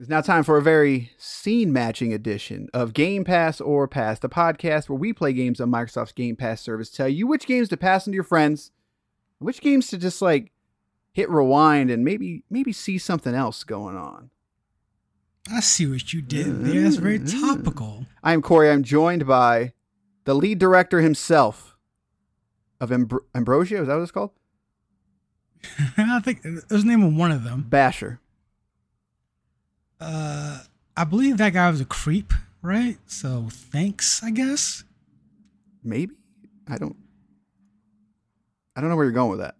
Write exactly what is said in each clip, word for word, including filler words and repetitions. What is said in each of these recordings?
It's now time for a very scene-matching edition of Game Pass or Pass, the podcast where we play games on Microsoft's Game Pass service, tell you which games to pass on to your friends, and which games to just, like, hit rewind and maybe maybe see something else going on. I see what you did there. That's very topical. I'm Corey. I'm joined by the lead director himself of Ambr- Ambrosio. Is that what it's called? I think it was the name of one of them. Basher. Uh, I believe that guy was a creep, right? So thanks, I guess. Maybe. I don't. I don't know where you're going with that.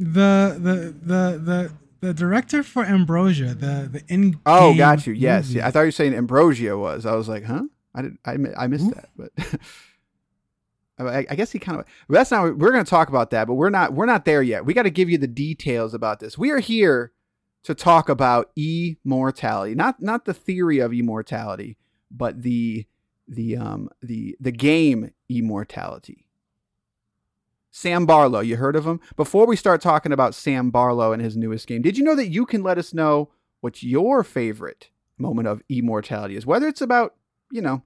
The the the the the director for Ambrosia, the the in. Oh, got you. Yes, movie. Yeah. I thought you were saying Ambrosia was. I was like, huh? I did. I I missed Ooh. that, but. I, I guess he kind of. That's not. We're going to talk about that, but we're not. We're not there yet. We got to give you the details about this. We are here to talk about immortality, not not the theory of immortality, but the the um the the game Immortality. Sam Barlow, you heard of him? Before we start talking about Sam Barlow and his newest game, did you know that you can let us know what your favorite moment of immortality is? Whether it's about, you know,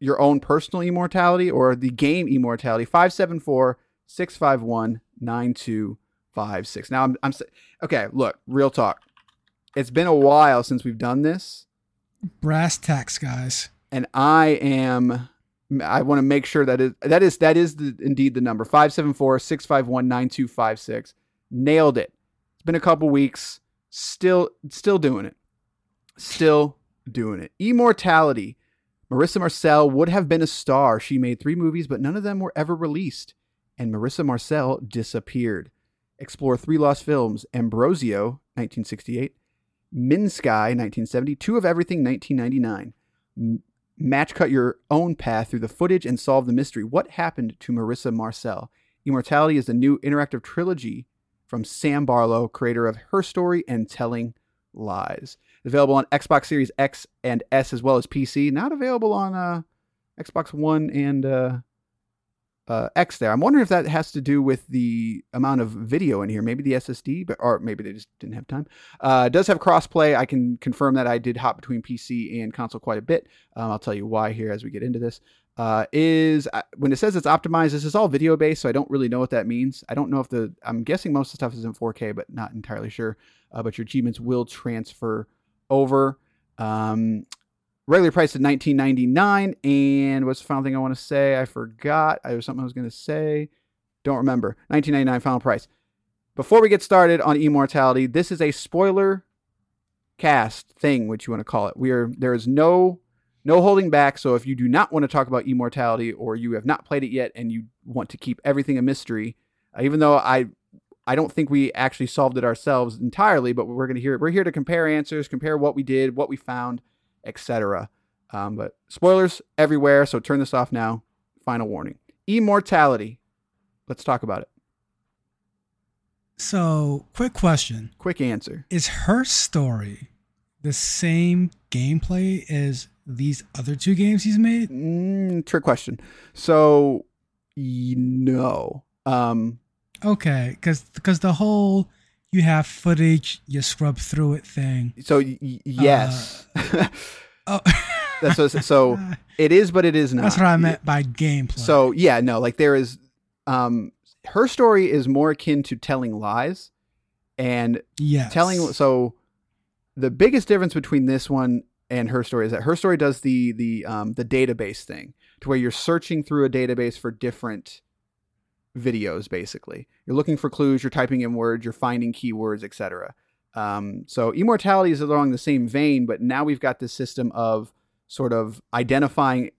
your own personal immortality or the game Immortality. Five seven four, six five one, nine two five six. Now I'm, I'm okay. Look, real talk. It's been a while since we've done this. Brass tacks, guys. And I am. I want to make sure that is that is that is the, indeed the number five seven four, six five one, nine two five six. Nailed it. It's been a couple weeks. Still, still doing it. Still doing it. Immortality. Marissa Marcel would have been a star. She made three movies, but none of them were ever released. And Marissa Marcel disappeared. Explore three lost films: Ambrosio, nineteen sixty-eight, Minsky, nineteen seventy, Two of Everything, nineteen ninety-nine. M- match cut your own path through the footage and solve the mystery. What happened to Marissa Marcel? Immortality is the new interactive trilogy from Sam Barlow, creator of Her Story and Telling Lies. Available on Xbox Series X and S as well as P C. Not available on uh, Xbox One and uh, uh, X there. I'm wondering if that has to do with the amount of video in here. Maybe the S S D, but, or maybe they just didn't have time. Uh, it does have crossplay. I can confirm that I did hop between P C and console quite a bit. Um, I'll tell you why here as we get into this. Uh, is uh, when it says it's optimized, this is all video based, so I don't really know what that means. I don't know if the, I'm guessing most of the stuff is in four K, but not entirely sure. Uh, but your achievements will transfer over. Um, regular price at nineteen ninety-nine. And what's the final thing I want to say? I forgot. I was something I was going to say. Don't remember. nineteen ninety-nine final price. Before we get started on Immortality, this is a spoiler cast thing, which you want to call it. We are there is no no holding back. So if you do not want to talk about Immortality, or you have not played it yet and you want to keep everything a mystery, uh, even though I. I don't think we actually solved it ourselves entirely, but we're going to hear it. We're here to compare answers, compare what we did, what we found, et cetera. Um, but spoilers everywhere, so turn this off now. Final warning. Immortality. Let's talk about it. So, quick question. Quick answer. Is Her Story the same gameplay as these other two games he's made? Mm, trick question. So, no. Um... Okay, because because the whole you have footage, you scrub through it thing. So y- yes, uh, oh. That's what, so it is, but it is not. That's what I meant by gameplay. So yeah, no, like there is, um, Her Story is more akin to Telling Lies, and yes. telling. So the biggest difference between this one and Her Story is that Her Story does the the um, the database thing, to where you're searching through a database for different videos. Basically, you're looking for clues, you're typing in words, you're finding keywords, etc. um so Immortality is along the same vein, but now we've got this system of sort of identifying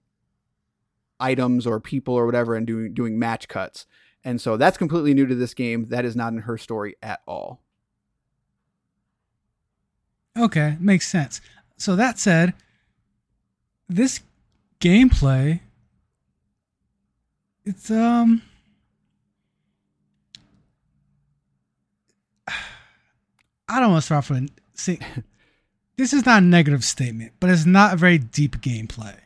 items or people or whatever and doing doing match cuts, and so that's completely new to this game. That is not in Her Story at all. Okay, makes sense. So that said, this gameplay, it's um I don't want to start off with see, this is not a negative statement, but it's not a very deep gameplay.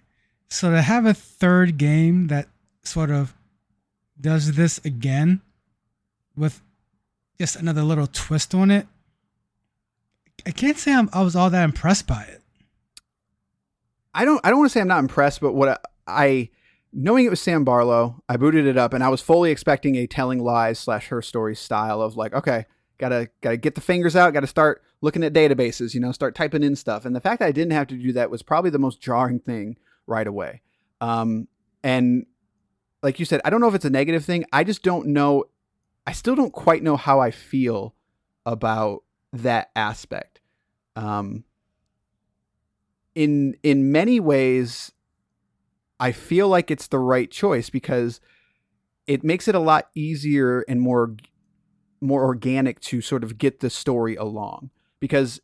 So to have a third game that sort of does this again with just another little twist on it, I can't say I'm, I was all that impressed by it. I don't I don't want to say I'm not impressed, but what I, I knowing it was Sam Barlow, I booted it up and I was fully expecting a Telling Lies slash Her Story style of like, okay, gotta gotta get the fingers out, gotta start looking at databases, you know, start typing in stuff. And the fact that I didn't have to do that was probably the most jarring thing right away. Um, and like you said, I don't know if it's a negative thing. I just don't know. I still don't quite know how I feel about that aspect. Um, in in many ways, I feel like it's the right choice because it makes it a lot easier and more more organic to sort of get the story along. Because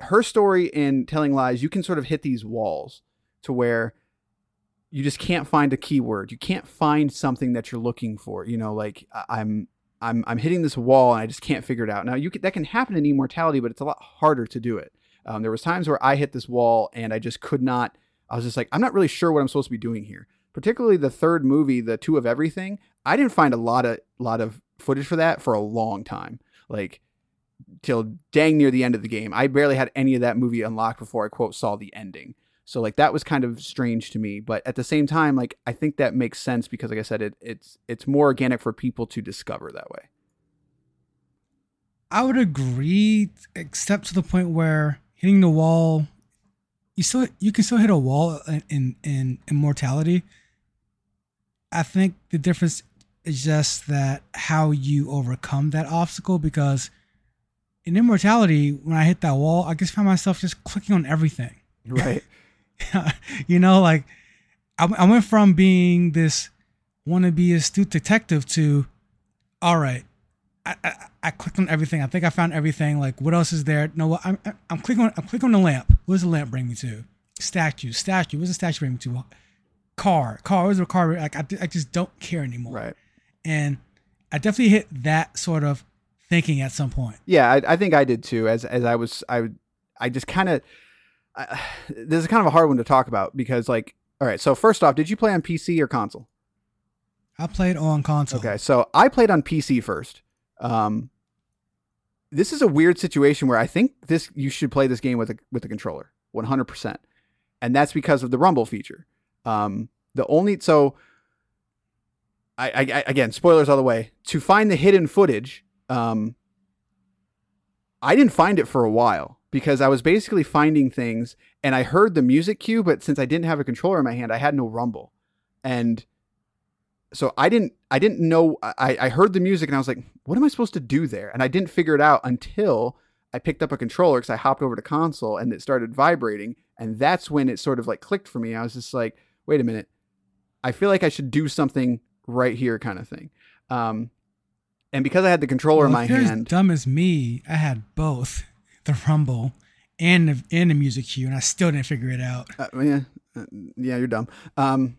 Her Story and Telling Lies, you can sort of hit these walls to where you just can't find a keyword. You can't find something that you're looking for. You know, like I'm, I'm, I'm hitting this wall and I just can't figure it out. Now you can, that can happen in Immortality, but it's a lot harder to do it. Um, there was times where I hit this wall and I just could not, I was just like, I'm not really sure what I'm supposed to be doing here. Particularly the third movie, the Two of Everything. I didn't find a lot of, lot of footage for that for a long time. Like till dang near the end of the game. I barely had any of that movie unlocked before I quote saw the ending. So like that was kind of strange to me, but at the same time, like I think that makes sense because like I said, it, it's, it's more organic for people to discover that way. I would agree, except to the point where hitting the wall, you still, you can still hit a wall in, in, in Immortality. I think the difference is just that how you overcome that obstacle, because in Immortality, when I hit that wall, I just found myself just clicking on everything. Right. You know, like I, I went from being this wannabe astute detective to, all right, I, I, I clicked on everything. I think I found everything. Like, what else is there? No, I'm I'm clicking on I'm clicking on the lamp. What does the lamp bring me to? Statue, statue. What does the statue bring me to? Car, car. What does the car? Like, I, I just don't care anymore. Right. And I definitely hit that sort of thinking at some point. Yeah, I, I think I did too. As as I was, I I just kind of. Uh, this is kind of a hard one to talk about because like, all right, so first off, did you play on P C or console? I played on console. Okay. So I played on P C first. Um, this is a weird situation where I think this, you should play this game with a, with a controller one hundred percent. And that's because of the rumble feature. Um, the only, so I, I, I again, spoilers all the way to find the hidden footage. Um, I didn't find it for a while. Because I was basically finding things and I heard the music cue, but since I didn't have a controller in my hand, I had no rumble. And so I didn't, I didn't know, I, I heard the music and I was like, what am I supposed to do there? And I didn't figure it out until I picked up a controller because I hopped over to console and it started vibrating. And that's when it sort of like clicked for me. I was just like, wait a minute. I feel like I should do something right here kind of thing. Um, and because I had the controller well, in my if you're hand. As dumb as me, I had both. The rumble and the, and the music cue, and I still didn't figure it out. Uh, yeah, uh, yeah, you're dumb. Um,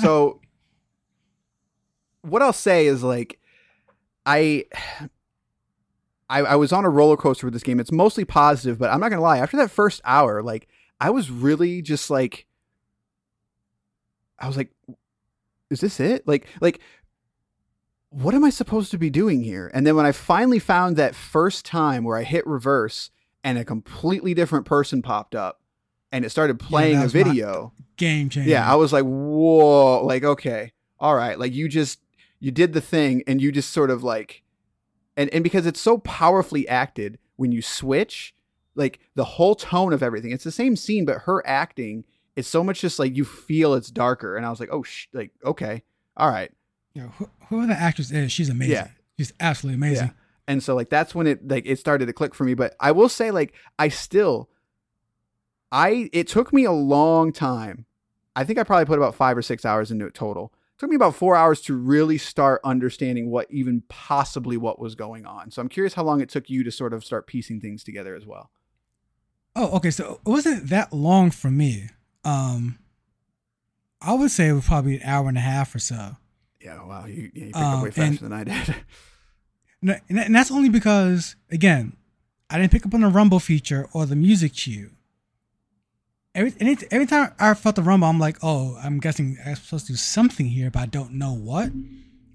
so, what I'll say is like, I, I, I was on a roller coaster with this game. It's mostly positive, but I'm not gonna lie. After that first hour, like, I was really just like, I was like, is this it? Like, like. What am I supposed to be doing here? And then when I finally found that first time where I hit reverse and a completely different person popped up and it started playing yeah, a video game changer. Yeah. I was like, whoa, like, okay. All right. Like you just, you did the thing and you just sort of like, and, and because it's so powerfully acted when you switch, like the whole tone of everything, it's the same scene, but her acting is so much just like, you feel it's darker. And I was like, oh, sh- like, okay. All right. Yeah, you know, whoever the actress is, she's amazing. Yeah. She's absolutely amazing. Yeah. And so like that's when it like it started to click for me. But I will say like I still I it took me a long time. I think I probably put about five or six hours into it total. It took me about four hours to really start understanding what even possibly what was going on. So I'm curious how long it took you to sort of start piecing things together as well. Oh, okay. So it wasn't that long for me. Um I would say it was probably an hour and a half or so. Yeah, wow, you, you picked um, up way faster and, than I did. No, and that's only because, again, I didn't pick up on the rumble feature or the music cue. Every, any, every time I felt the rumble, I'm like, oh, I'm guessing I'm supposed to do something here, but I don't know what.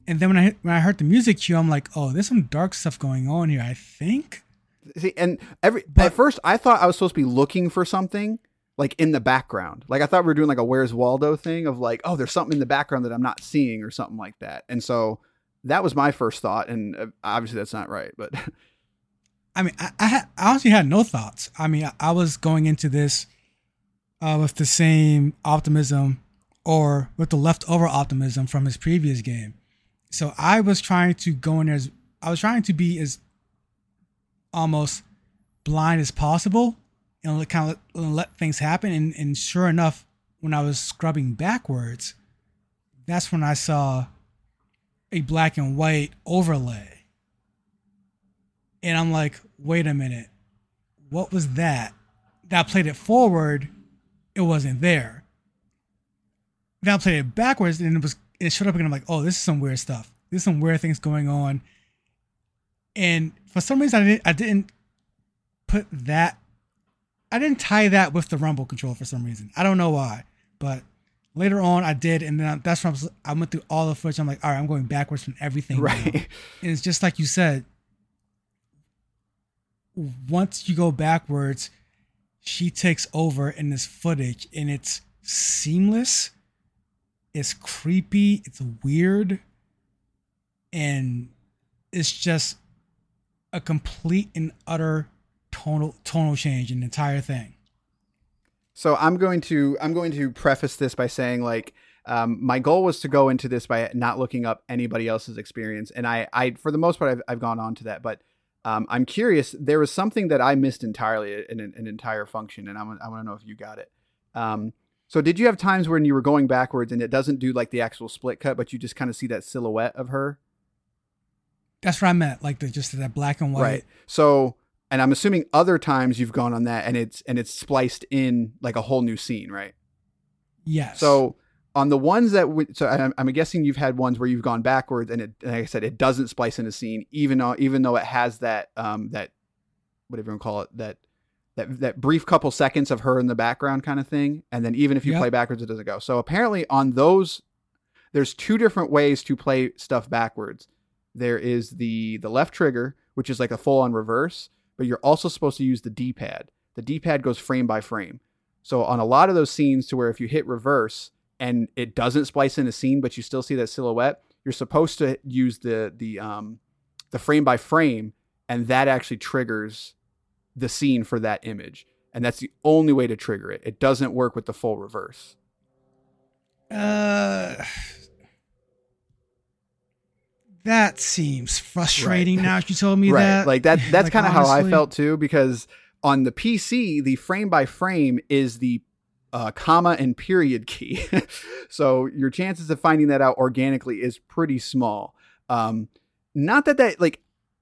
And then when I when I heard the music cue, I'm like, oh, there's some dark stuff going on here, I think. See, and every but, at first I thought I was supposed to be looking for something like in the background. Like I thought we were doing like a Where's Waldo thing of like, oh, there's something in the background that I'm not seeing or something like that. And so that was my first thought. And obviously that's not right. But I mean, I, I, had, I honestly had no thoughts. I mean, I, I was going into this uh, with the same optimism or with the leftover optimism from his previous game. So I was trying to go in there as I was trying to be as almost blind as possible and let, kind of let, let things happen. And, and sure enough, when I was scrubbing backwards, that's when I saw a black and white overlay. And I'm like, wait a minute, what was that? That I played it forward, it wasn't there. Then I played it backwards and it was it showed up again. I'm like, oh, this is some weird stuff. There's some weird things going on. And for some reason, I didn't, I didn't put that. I didn't tie that with the rumble control for some reason. I don't know why, but later on I did. And then that's when I, was, I went through all of which I'm like, all right, I'm going backwards from everything. Right. Now. And it's just like you said, once you go backwards, she takes over in this footage and it's seamless. It's creepy. It's weird. And it's just a complete and utter tonal tonal change in the entire thing. So I'm going to I'm going to preface this by saying like um, my goal was to go into this by not looking up anybody else's experience, and I I for the most part I've I've gone on to that, but um, I'm curious. There was something that I missed entirely in an, an entire function, and I want I want to know if you got it. Um, so did you have times when you were going backwards and it doesn't do like the actual split cut, but you just kind of see that silhouette of her? That's what I meant, like the, just that black and white. Right. So, and I'm assuming other times you've gone on that and it's and it's spliced in like a whole new scene, right? Yes. So on the ones that, we, so I'm, I'm guessing you've had ones where you've gone backwards and it, like I said, it doesn't splice in a scene, even though even though it has that um that whatever you call it that that that brief couple seconds of her in the background kind of thing, and then even if you yep. play backwards, it doesn't go. So apparently on those, there's two different ways to play stuff backwards. There is the the left trigger, which is like a full on reverse, but you're also supposed to use the D-pad. The D-pad goes frame by frame. So on a lot of those scenes to where if you hit reverse and it doesn't splice in a scene, but you still see that silhouette, you're supposed to use the the um the frame by frame, and that actually triggers the scene for that image. And that's the only way to trigger it. It doesn't work with the full reverse. Uh That seems frustrating right. now if you told me right. that. Like that that's like, kind of how I felt too, because on the P C, the frame by frame is the uh, comma and period key. So your chances of finding that out organically is pretty small. Um, not that that like,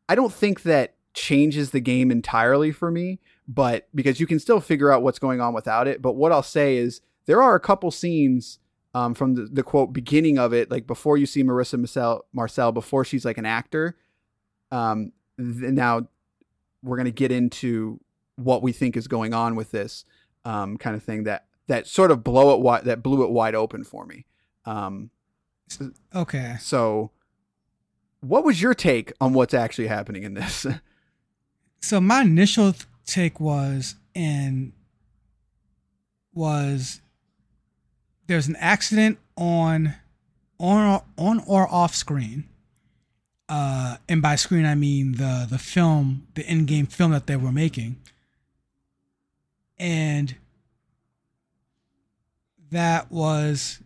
I don't think that changes the game entirely for me, but because you can still figure out what's going on without it. But what I'll say is there are a couple scenes Um, from the, the quote beginning of it, like before you see Marissa Marcel, Marcel before she's like an actor. Um, th- now we're going to get into what we think is going on with this um, kind of thing that that sort of blow it wi- that blew it wide open for me. Um, okay. So what was your take on what's actually happening in this? So my initial th- take was and was. There's an accident on, on, on or off screen, uh, and by screen I mean the the film, the in-game film that they were making, and that was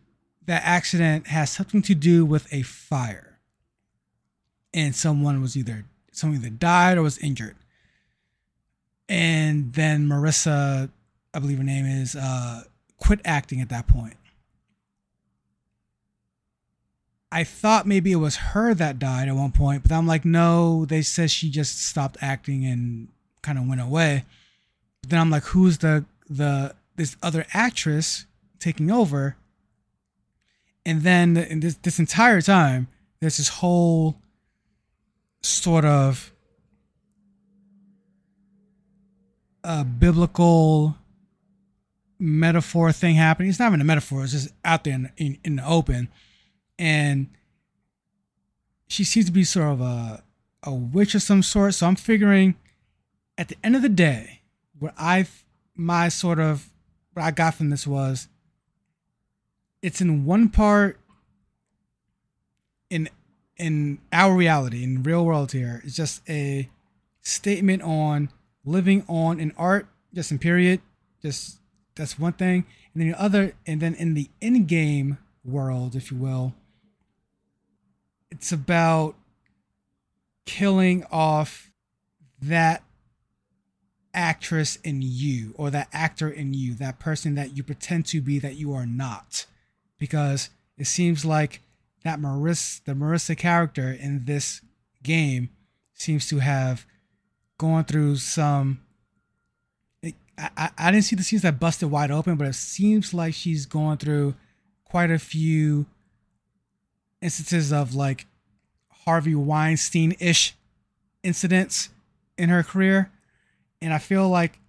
that accident has something to do with a fire, and someone was either someone either died or was injured, and then Marissa, I believe her name is, uh, quit acting at that point. I thought maybe it was her that died at one point, but I'm like, no, they said she just stopped acting and kind of went away. But then I'm like, who's the, the, this other actress taking over? And then in this, this entire time, there's this whole sort of uh, biblical metaphor thing happening. It's not even a metaphor. It's just out there in, in, in the open. And she seems to be sort of a, a witch of some sort. So I'm figuring at the end of the day, what I my sort of what I got from this was, it's in one part in in our reality, in real world here, it's just a statement on living on in art, just in period, just that's one thing. And then the other, and then in the in-game world, if you will, it's about killing off that actress in you, or that actor in you, that person that you pretend to be that you are not. Because it seems like that Marissa, the Marissa character in this game, seems to have gone through some... It, I, I didn't see the scenes that busted wide open, but it seems like she's gone through quite a few instances of like Harvey Weinstein-ish incidents in her career. And I feel like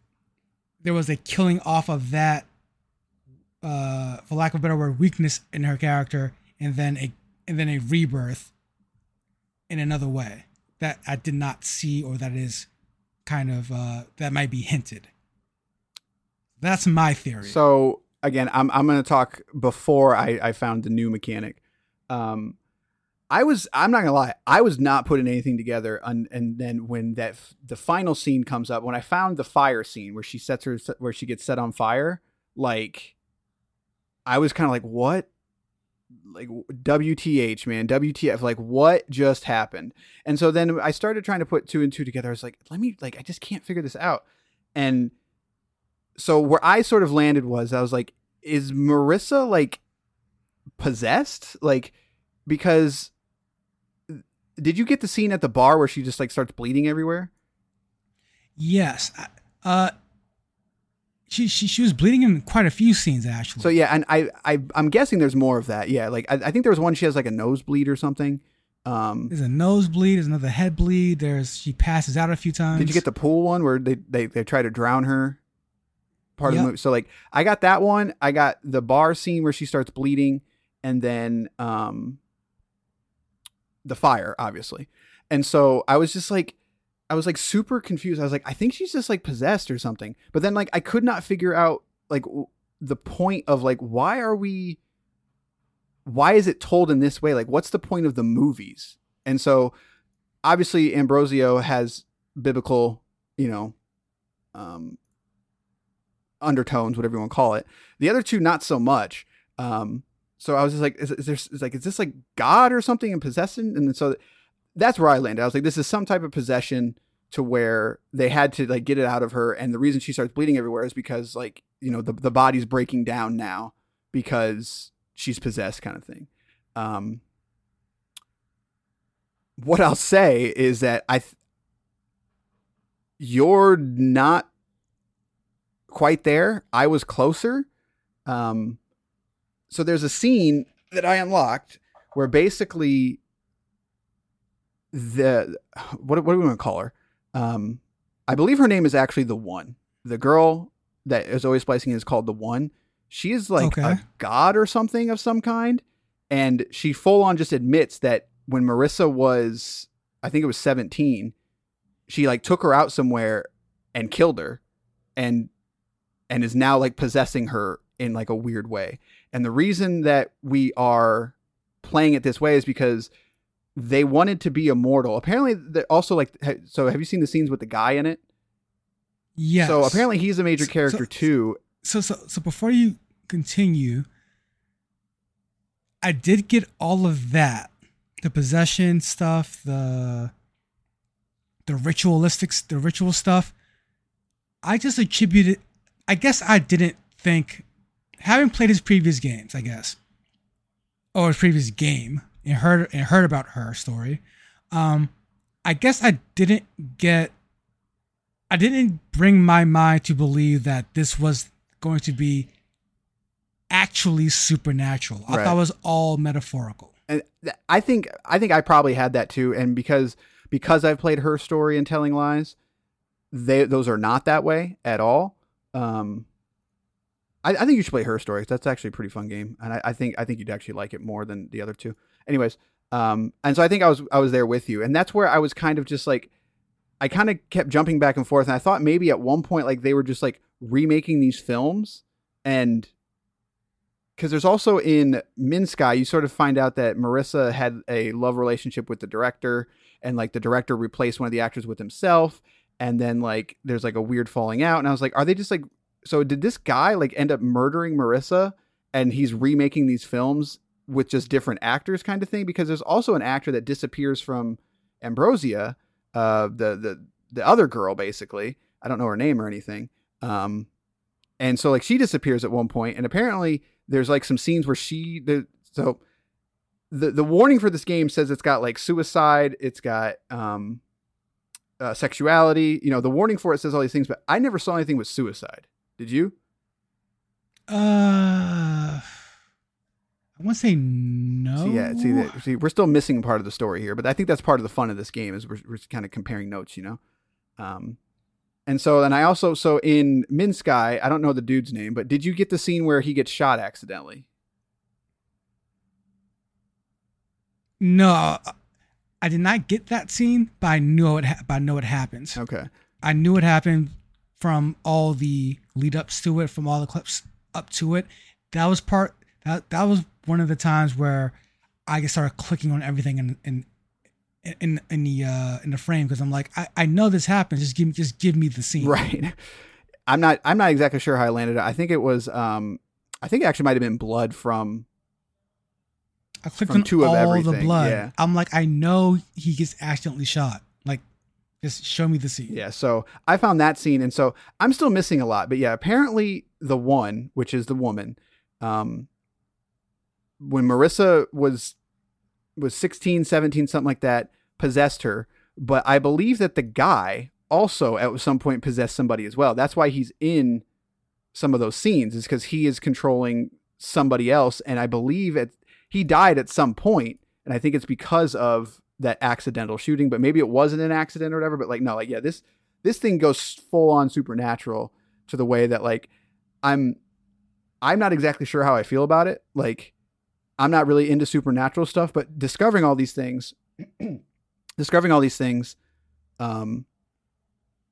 there was a killing off of that, uh, for lack of a better word, weakness in her character, and then a and then a rebirth in another way that I did not see, or that is kind of uh, that might be hinted. That's my theory. So again, I'm I'm going to talk before I, I found the new mechanic. Um, I was, I'm not gonna lie, I was not putting anything together. And, and then when that, the final scene comes up, when I found the fire scene where she sets her, where she gets set on fire, like I was kind of like, what, like W T H, man, W T F, like what just happened? And so then I started trying to put two and two together. I was like, let me, like, I just can't figure this out. And so where I sort of landed was, I was like, is Marissa like possessed? Like, because did you get the scene at the bar where she just like starts bleeding everywhere? Yes. Uh, she, she, she was bleeding in quite a few scenes actually. So yeah. And I, I, I'm guessing there's more of that. Yeah. Like I, I think there was one, she has like a nosebleed or something. Um, there's a nosebleed. There's another head bleed. There's, she passes out a few times. Did you get the pool one where they, they, they try to drown her part yep. of the movie? So like I got that one. I got the bar scene where she starts bleeding, and then, um, the fire, obviously. And so I was just like, I was like super confused. I was like, I think she's just like possessed or something. But then like, I could not figure out like w- the point of like, why are we, why is it told in this way? Like, what's the point of the movies? And so obviously Ambrosio has biblical, you know, um, undertones, whatever you want to call it. The other two, not so much. Um, So I was just like, is, is there, is like, is this like God or something in possession? And so that's where I landed. I was like, this is some type of possession to where they had to like get it out of her. And the reason she starts bleeding everywhere is because like, you know, the, the body's breaking down now because she's possessed, kind of thing. Um, what I'll say is that I, th- you're not quite there. I was closer. Um, So there's a scene that I unlocked where basically the, what, what do we want to call her? Um, I believe her name is actually the One. The girl that is always splicing is called the One. She is like okay. a god or something of some kind. And she full on just admits that when Marissa was, I think it was seventeen, she like took her out somewhere and killed her and, and is now like possessing her in like a weird way. And the reason that we are playing it this way is because they wanted to be immortal. Apparently they also like, so have you seen the scenes with the guy in it? Yeah. So apparently he's a major character so, so, too. So, so, so before you continue, I did get all of that. The possession stuff, the, the ritualistic, the ritual stuff. I just attributed, I guess I didn't think, having played his previous games, I guess, or his previous game, and heard and heard about Her Story, um, I guess I didn't get, I didn't bring my mind to believe that this was going to be actually supernatural. I right. thought it was all metaphorical. And I think I think I probably had that too. And because because I've played Her Story and Telling Lies, they those are not that way at all. Um, I, I think you should play Her Story. That's actually a pretty fun game, and I, I think I think you'd actually like it more than the other two. Anyways, um, and so I think I was I was there with you, and that's where I was kind of just like, I kind of kept jumping back and forth, and I thought maybe at one point, like, they were just like remaking these films, and because there's also in Minsky, you sort of find out that Marissa had a love relationship with the director, and like the director replaced one of the actors with himself, and then like there's like a weird falling out, and I was like, are they just like, so did this guy like end up murdering Marissa, and he's remaking these films with just different actors kind of thing? Because there's also an actor that disappears from Ambrosia, uh, the, the, the other girl, basically. I don't know her name or anything. Um, and so like she disappears at one point, and apparently there's like some scenes where she, the, so the, the warning for this game says it's got like suicide. It's got, um, uh, sexuality, you know, the warning for it says all these things, but I never saw anything with suicide. Did you? Uh, I want to say no. So yeah, see, that, see, we're still missing part of the story here, but I think that's part of the fun of this game is we're, we're kind of comparing notes, you know? Um, and so, and I also, so in Minsky, I don't know the dude's name, but did you get the scene where he gets shot accidentally? No, I did not get that scene, but I know it, ha- I know it happens. Okay. I knew it happened from all the lead ups to it, from all the clips up to it. That was part, that, that was one of the times where I started clicking on everything in in in, in the uh, in the frame, because I'm like, I, I know this happens. Just give me just give me the scene. Right. I'm not I'm not exactly sure how I landed it. I think it was um I think it actually might have been blood from. I clicked from on Two of Everything. The blood. Yeah. I'm like, I know he gets accidentally shot. Like, just show me the scene. Yeah. So I found that scene, and so I'm still missing a lot. But yeah, apparently the one, which is the woman, um. when Marissa was, was sixteen, seventeen, something like that, possessed her. But I believe that the guy also at some point possessed somebody as well. That's why he's in some of those scenes, is because he is controlling somebody else. And I believe it, he died at some point, and I think it's because of that accidental shooting, but maybe it wasn't an accident or whatever. But like, no, like, yeah, this, this thing goes full on supernatural to the way that like, I'm, I'm not exactly sure how I feel about it. Like, I'm not really into supernatural stuff, but discovering all these things, discovering all these things, um,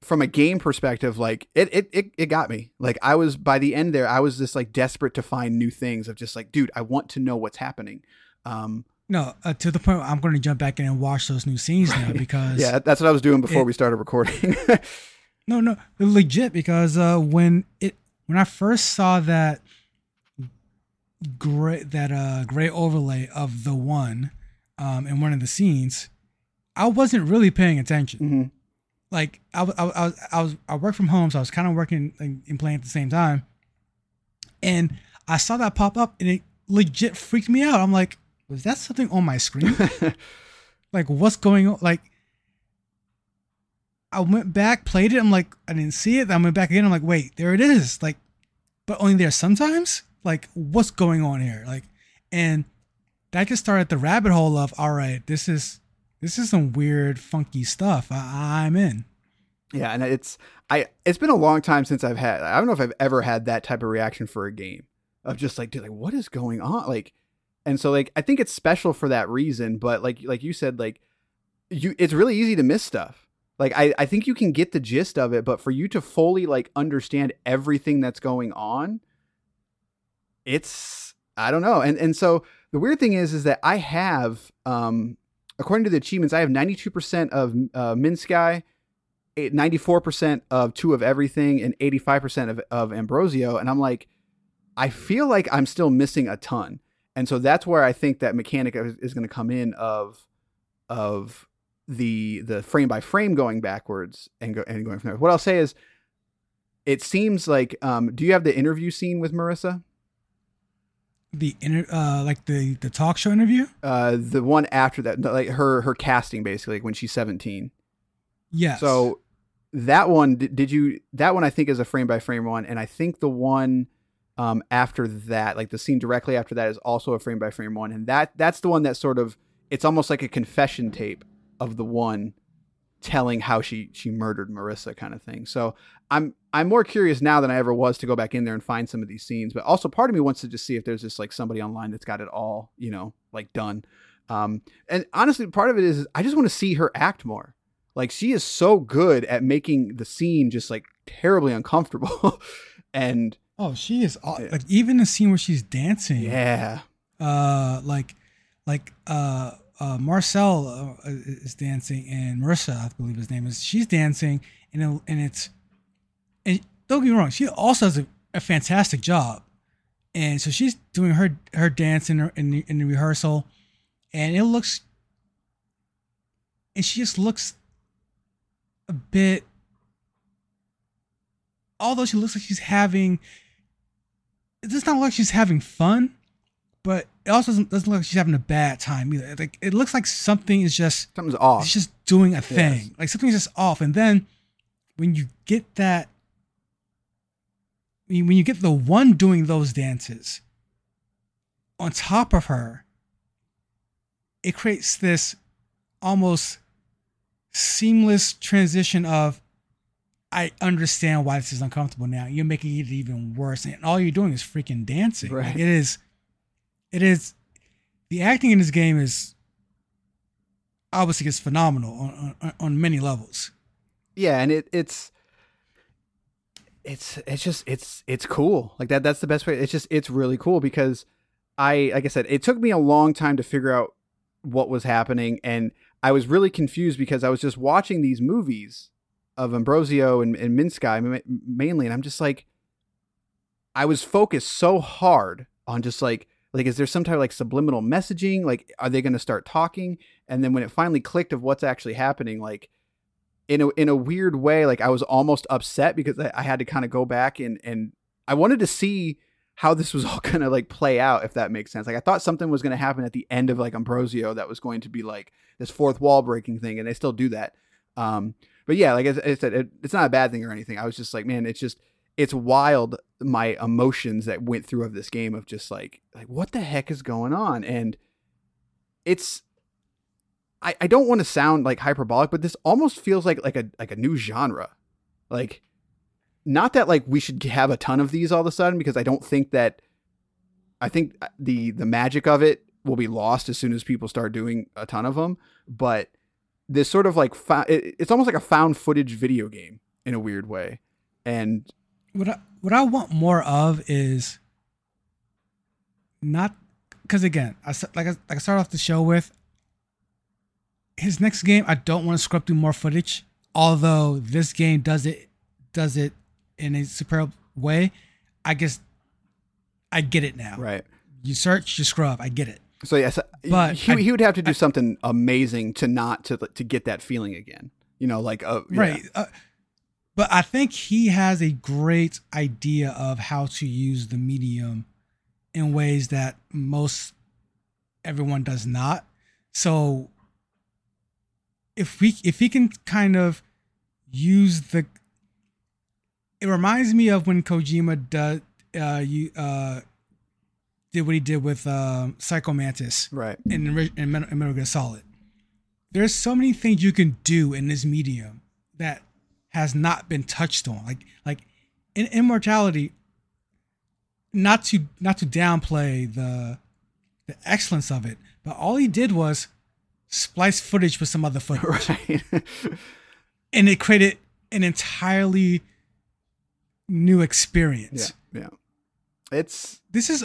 from a game perspective, like it, it, it, it got me. Like I was, by the end there, I was just like desperate to find new things of just like, dude, I want to know what's happening. Um, no, uh, to the point where I'm going to jump back in and watch those new scenes right now, because yeah, that's what I was doing before it, we started recording. no, no, legit. Because, uh, when it, when I first saw that, Gray, that uh gray overlay of the one um in one of the scenes, I wasn't really paying attention. Mm-hmm. Like I, I, I was I was I worked from home, so I was kind of working and playing at the same time, and I saw that pop up, and it legit freaked me out. I'm like, was that something on my screen? Like, what's going on? Like, I went back, played it. I'm like, I didn't see it. Then I went back again. I'm like, wait, there it is. Like, but only there sometimes. Like, what's going on here? Like, and that just started the rabbit hole of, all right, this is, this is some weird, funky stuff I, I'm in. Yeah. And it's, I, it's been a long time since I've had, I don't know if I've ever had that type of reaction for a game of just like, dude, like, what is going on? Like, and so like, I think it's special for that reason, but like, like you said, like you, it's really easy to miss stuff. Like, I, I think you can get the gist of it, but for you to fully like understand everything that's going on, it's, I don't know. And, and so the weird thing is, is that I have, um, according to the achievements, I have ninety-two percent of, uh, Minsky, ninety-four percent of Two of Everything, and eighty-five percent of, of Ambrosio. And I'm like, I feel like I'm still missing a ton. And so that's where I think that mechanic is, is going to come in of, of the, the frame by frame going backwards and go, and going from there. What I'll say is, it seems like, um, do you have the interview scene with Marissa? The inter, uh, like the, the talk show interview, uh, the one after that, like her, her casting basically, like when she's seventeen. Yeah. So that one, did you, that one I think is a frame by frame one. And I think the one, um, after that, like the scene directly after that is also a frame by frame one. And that, that's the one that sort of, it's almost like a confession tape of the one telling how she, she murdered Marissa kind of thing. So I'm, I'm more curious now than I ever was to go back in there and find some of these scenes, but also part of me wants to just see if there's just like somebody online that's got it all, you know, like done. Um, and honestly, part of it is, I just want to see her act more. Like, she is so good at making the scene just like terribly uncomfortable. And oh, she is all, like, even the scene where she's dancing. Yeah. Uh, like, like, uh, uh, Marcel uh, is dancing, and Marissa, I believe his name is, she's dancing, and it, and it's, and don't get me wrong, she also does a, a fantastic job, and so she's doing her her dance in her, in the, in the rehearsal, and it looks, and she just looks a bit, although she looks like she's having, it does not look like she's having fun, but it also doesn't, doesn't look like she's having a bad time either. Like, it looks like something is just... Something's off. It's just doing a thing. Yes. Like, something's just off. And then when you get that... When you get the one doing those dances on top of her, it creates this almost seamless transition of, I understand why this is uncomfortable now. You're making it even worse. And all you're doing is freaking dancing. Right. Like, it is... It is, the acting in this game is obviously it's phenomenal on, on on many levels. Yeah, and it it's it's it's just it's it's cool. Like that that's the best way. It's just it's really cool because I like I said, it took me a long time to figure out what was happening, and I was really confused because I was just watching these movies of Ambrosio and, and Minsky mainly, and I'm just like, I was focused so hard on just like. Like, is there some type of like subliminal messaging? Like, are they going to start talking? And then when it finally clicked of what's actually happening, like in a, in a weird way, like I was almost upset because I, I had to kind of go back and, and I wanted to see how this was all going to like play out, if that makes sense. Like I thought something was going to happen at the end of like Ambrosio that was going to be like this fourth wall breaking thing. And they still do that. Um, but yeah, like I, I said, it, it's not a bad thing or anything. I was just like, man, it's just, it's wild, my emotions that went through of this game of just like, like what the heck is going on? And it's, I, I don't want to sound like hyperbolic, but this almost feels like, like a, like a new genre. Like, not that like we should have a ton of these all of a sudden, because I don't think that, I think the, the magic of it will be lost as soon as people start doing a ton of them. But this sort of like, it's almost like a found footage video game in a weird way. And, What I, what I want more of is not, because again, I, like, I, like I started off the show with, his next game, I don't want to scrub through more footage, although this game does it does it in a superb way. I guess I get it now. Right. You search, you scrub. I get it. So yes, but he, I, he would have to do I, something amazing to not to to get that feeling again. You know, like uh, right. Yeah. Uh, But I think he has a great idea of how to use the medium in ways that most everyone does not. So if we if he can kind of use the, it reminds me of when Kojima does uh, you uh, did what he did with um, Psycho Mantis, right? In, in Metal Gear Solid, there's so many things you can do in this medium that has not been touched on, like like in Immortality. Not to not to downplay the the excellence of it, but all he did was splice footage with some other footage, right. And it created an entirely new experience. Yeah, yeah. It's this is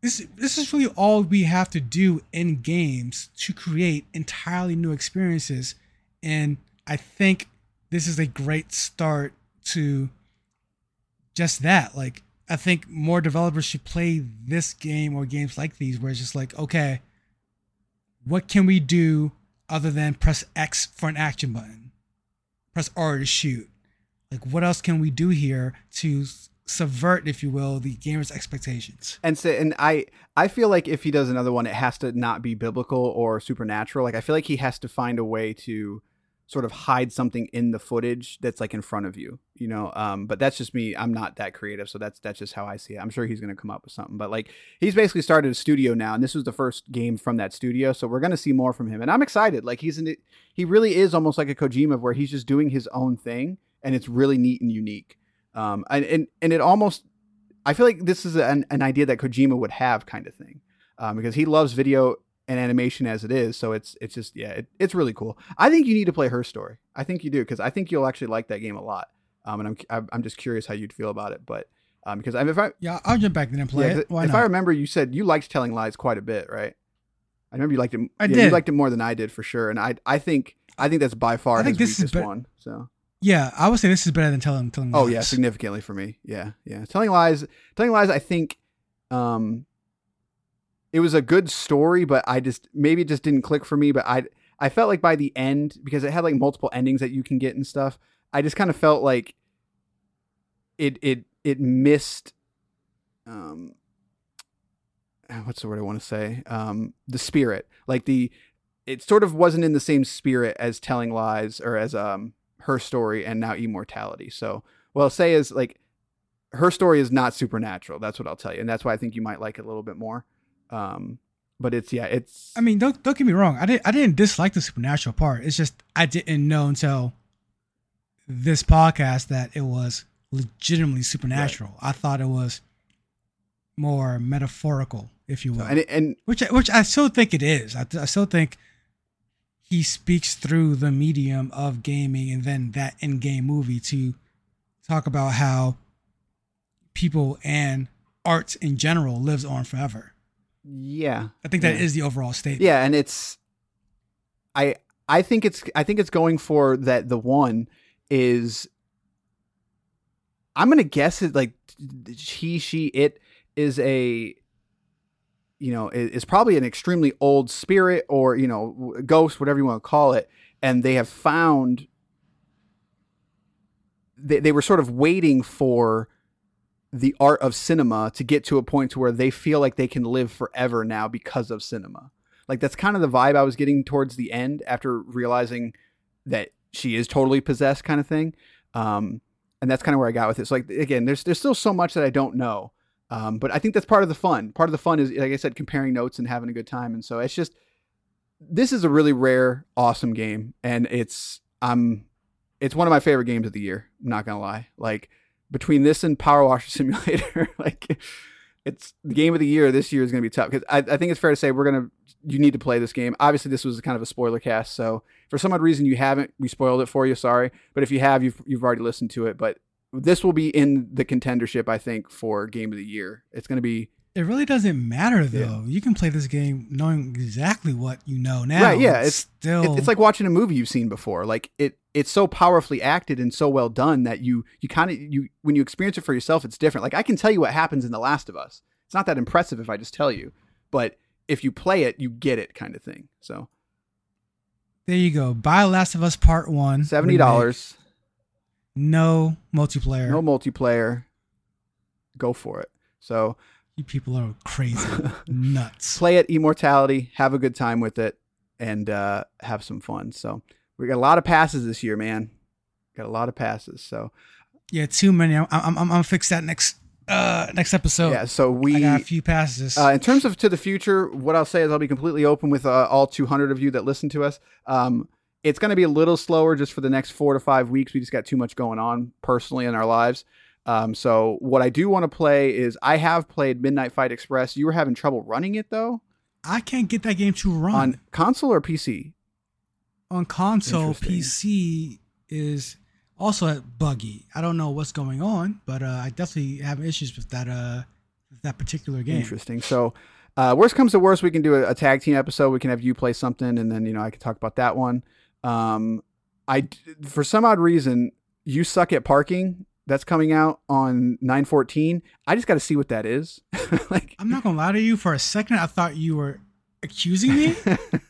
this this is really all we have to do in games to create entirely new experiences, and I think. This is a great start to just that. Like, I think more developers should play this game or games like these where it's just like, okay, what can we do other than press X for an action button? Press R to shoot. Like, what else can we do here to subvert, if you will, the gamer's expectations? And so, and I, I feel like if he does another one, it has to not be biblical or supernatural. Like, I feel like he has to find a way to sort of hide something in the footage that's like in front of you, you know? Um, but that's just me. I'm not that creative. So that's, that's just how I see it. I'm sure he's going to come up with something, but like, he's basically started a studio now, and this was the first game from that studio. So we're going to see more from him, and I'm excited. Like he's, in, he really is almost like a Kojima where he's just doing his own thing, and it's really neat and unique. Um, and, and, and it almost, I feel like this is an, an idea that Kojima would have kind of thing, um, because he loves video and animation as it is. So it's it's just, yeah, it, it's really cool. I think you need to play Her Story. I think you do, because I think you'll actually like that game a lot. Um, and I'm I'm just curious how you'd feel about it. But um, because I, if I yeah, I'll jump back in and play yeah, it. Why if not? I remember, you said you liked Telling Lies quite a bit, right? I remember you liked it. I yeah, did. You liked it more than I did for sure. And I I think I think that's by far I think his this weakest is be- one. So yeah, I would say this is better than Telling Telling Lies. Oh yeah, significantly for me. Yeah, yeah. Telling Lies, Telling Lies. I think. Um, It was a good story, but I just, maybe it just didn't click for me. But I, I felt like by the end, because it had like multiple endings that you can get and stuff, I just kind of felt like it, it, it missed, um, what's the word I want to say? Um, the spirit, like the, it sort of wasn't in the same spirit as Telling Lies or as, um, Her Story and now Immortality. So what I'll say is, like, Her Story is not supernatural. That's what I'll tell you. And that's why I think you might like it a little bit more. Um, but it's, yeah, it's, I mean, don't, don't get me wrong. I didn't, I didn't dislike the supernatural part. It's just, I didn't know until this podcast that it was legitimately supernatural. Right. I thought it was more metaphorical, if you will, so, and, and which, which I still think it is. I, I still think he speaks through the medium of gaming and then that in-game movie to talk about how people and art in general lives on forever. Yeah, I think that yeah. is the overall statement. Yeah, and it's, I I think it's I think it's going for that. The one is, I'm gonna guess it like he she it is a, you know, is probably an extremely old spirit or, you know, ghost, whatever you want to call it, and they have found. They they were sort of waiting for the art of cinema to get to a point to where they feel like they can live forever now because of cinema. Like, that's kind of the vibe I was getting towards the end after realizing that she is totally possessed, kind of thing. Um, and that's kind of where I got with it. So, like, again, there's, there's still so much that I don't know. Um, but I think that's part of the fun. Part of the fun is, like I said, comparing notes and having a good time. And so it's just, this is a really rare, awesome game. And it's, um, it's one of my favorite games of the year. I'm not going to lie. Like, between this and Power Washer Simulator, like, it's the game of the year. This year is going to be tough because I, I think it's fair to say we're going to, you need to play this game. Obviously this was kind of a spoiler cast. So for some odd reason you haven't, we spoiled it for you. Sorry. But if you have, you've, you've already listened to it, but this will be in the contendership, I think, for game of the year. It's going to be, it really doesn't matter though. Yeah. You can play this game knowing exactly what you know now. Right? Yeah. It's still, it's like watching a movie you've seen before. Like, it, it's so powerfully acted and so well done that you, you kind of, you, when you experience it for yourself, it's different. Like, I can tell you what happens in The Last of Us. It's not that impressive if I just tell you, but if you play it, you get it, kind of thing. So there you go. Buy Last of Us Part One. seventy dollars. No multiplayer. No multiplayer. Go for it. So you people are crazy. Nuts. Play it, Immortality. Have a good time with it and uh, have some fun. So, we got a lot of passes this year, man. Got a lot of passes, so yeah, too many. I'm I'm I'm gonna fix that next uh next episode. Yeah, so we I got a few passes. Uh, in terms of to the future, what I'll say is I'll be completely open with uh, all two hundred of you that listen to us. Um, it's gonna be a little slower just for the next four to five weeks. We just got too much going on personally in our lives. Um, so what I do want to play is I have played Midnight Fight Express. You were having trouble running it though. I can't get that game to run on console or P C. On console, P C is also buggy. I don't know what's going on, but uh, I definitely have issues with that uh, that particular game. Interesting. So, uh, worst comes to worst, we can do a, a tag team episode. We can have you play something, and then, you know, I can talk about that one. Um, I for some odd reason, You Suck at Parking. That's coming out on nine fourteen. I just got to see what that is. Like, I'm not gonna lie to you. For a second, I thought you were accusing me,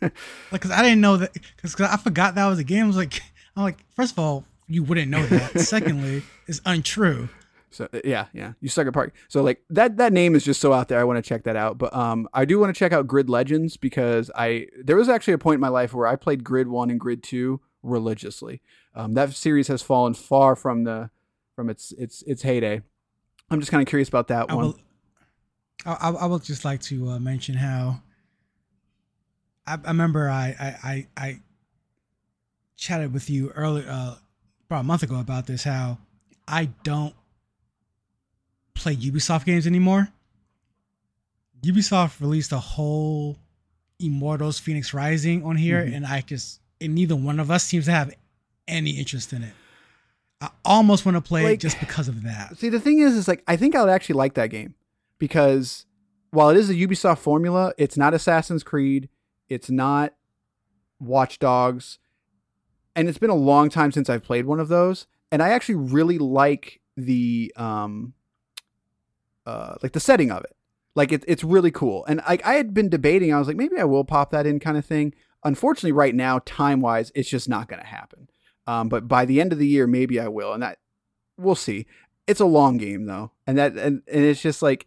like, because I didn't know that, because I forgot that was a game. I was like, I'm like, first of all, you wouldn't know that. Secondly, it's untrue. So yeah, yeah, You Suck at Park. So like that that name is just so out there. I want to check that out. But um, I do want to check out Grid Legends because I there was actually a point in my life where I played Grid One and Grid Two religiously. Um, that series has fallen far from the from its its its heyday. I'm just kind of curious about that I one. Will, I I would just like to uh, mention how. I remember I, I, I, I chatted with you earlier, uh, about a month ago about this, how I don't play Ubisoft games anymore. Ubisoft released a whole Immortals Phoenix Rising on here, mm-hmm. and I just and neither one of us seems to have any interest in it. I almost want to play like, it just because of that. See, the thing is, is like I think I would actually like that game because while it is a Ubisoft formula, it's not Assassin's Creed, it's not Watch Dogs, and it's been a long time since I've played one of those. And I actually really like the um, uh, like the setting of it. Like it, it's really cool. And like I had been debating, I was like, maybe I will pop that in, kind of thing. Unfortunately, right now, time wise, it's just not going to happen. Um, but by the end of the year, maybe I will, and that we'll see. It's a long game though, and that and, and it's just like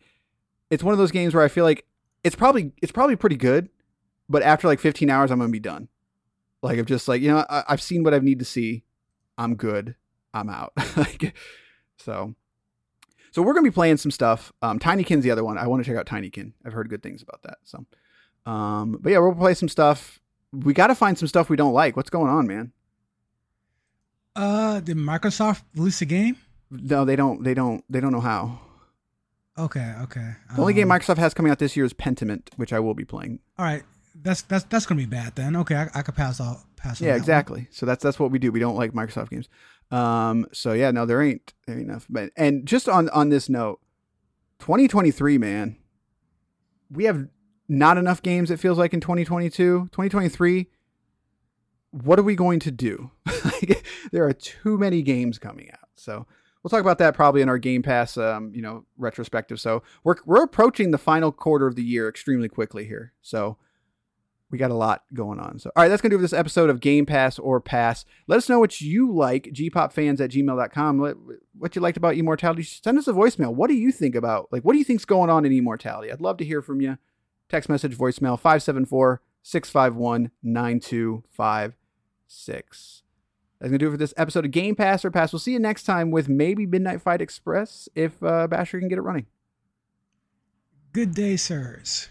it's one of those games where I feel like it's probably it's probably pretty good, but after like fifteen hours, I'm gonna be done. Like I'm just like you know I, I've seen what I need to see. I'm good. I'm out. like so. So we're going to be playing some stuff. Um, Tinykin's the other one. I want to check out Tinykin. I've heard good things about that. So, um, but yeah, we'll play some stuff. We got to find some stuff we don't like. What's going on, man? Uh, did Microsoft release a game? No, they don't. They don't. They don't know how. Okay. Okay. The only um, game Microsoft has coming out this year is Pentiment, which I will be playing. All right. That's that's that's going to be bad then. Okay, I, I could pass off. Pass on yeah, exactly. One. So that's that's what we do. We don't like Microsoft games. Um, so yeah, no, there ain't, there ain't enough. But, and just on, on this note, twenty twenty-three, man, we have not enough games. It feels like in twenty twenty-two, twenty twenty-three, what are we going to do? like, there are too many games coming out. So we'll talk about that probably in our Game Pass, um, you know, retrospective. So we're, we're approaching the final quarter of the year extremely quickly here. So we got a lot going on. So, all right, that's going to do for this episode of Game Pass or Pass. Let us know what you like, g pop fans at gmail dot com. Let, what you liked about Immortality. Send us a voicemail. What do you think about, like, what do you think's going on in Immortality? I'd love to hear from you. Text message, voicemail, five seven four, six five one, nine two five six. That's going to do it for this episode of Game Pass or Pass. We'll see you next time with maybe Midnight Fight Express if uh, Basher can get it running. Good day, sirs.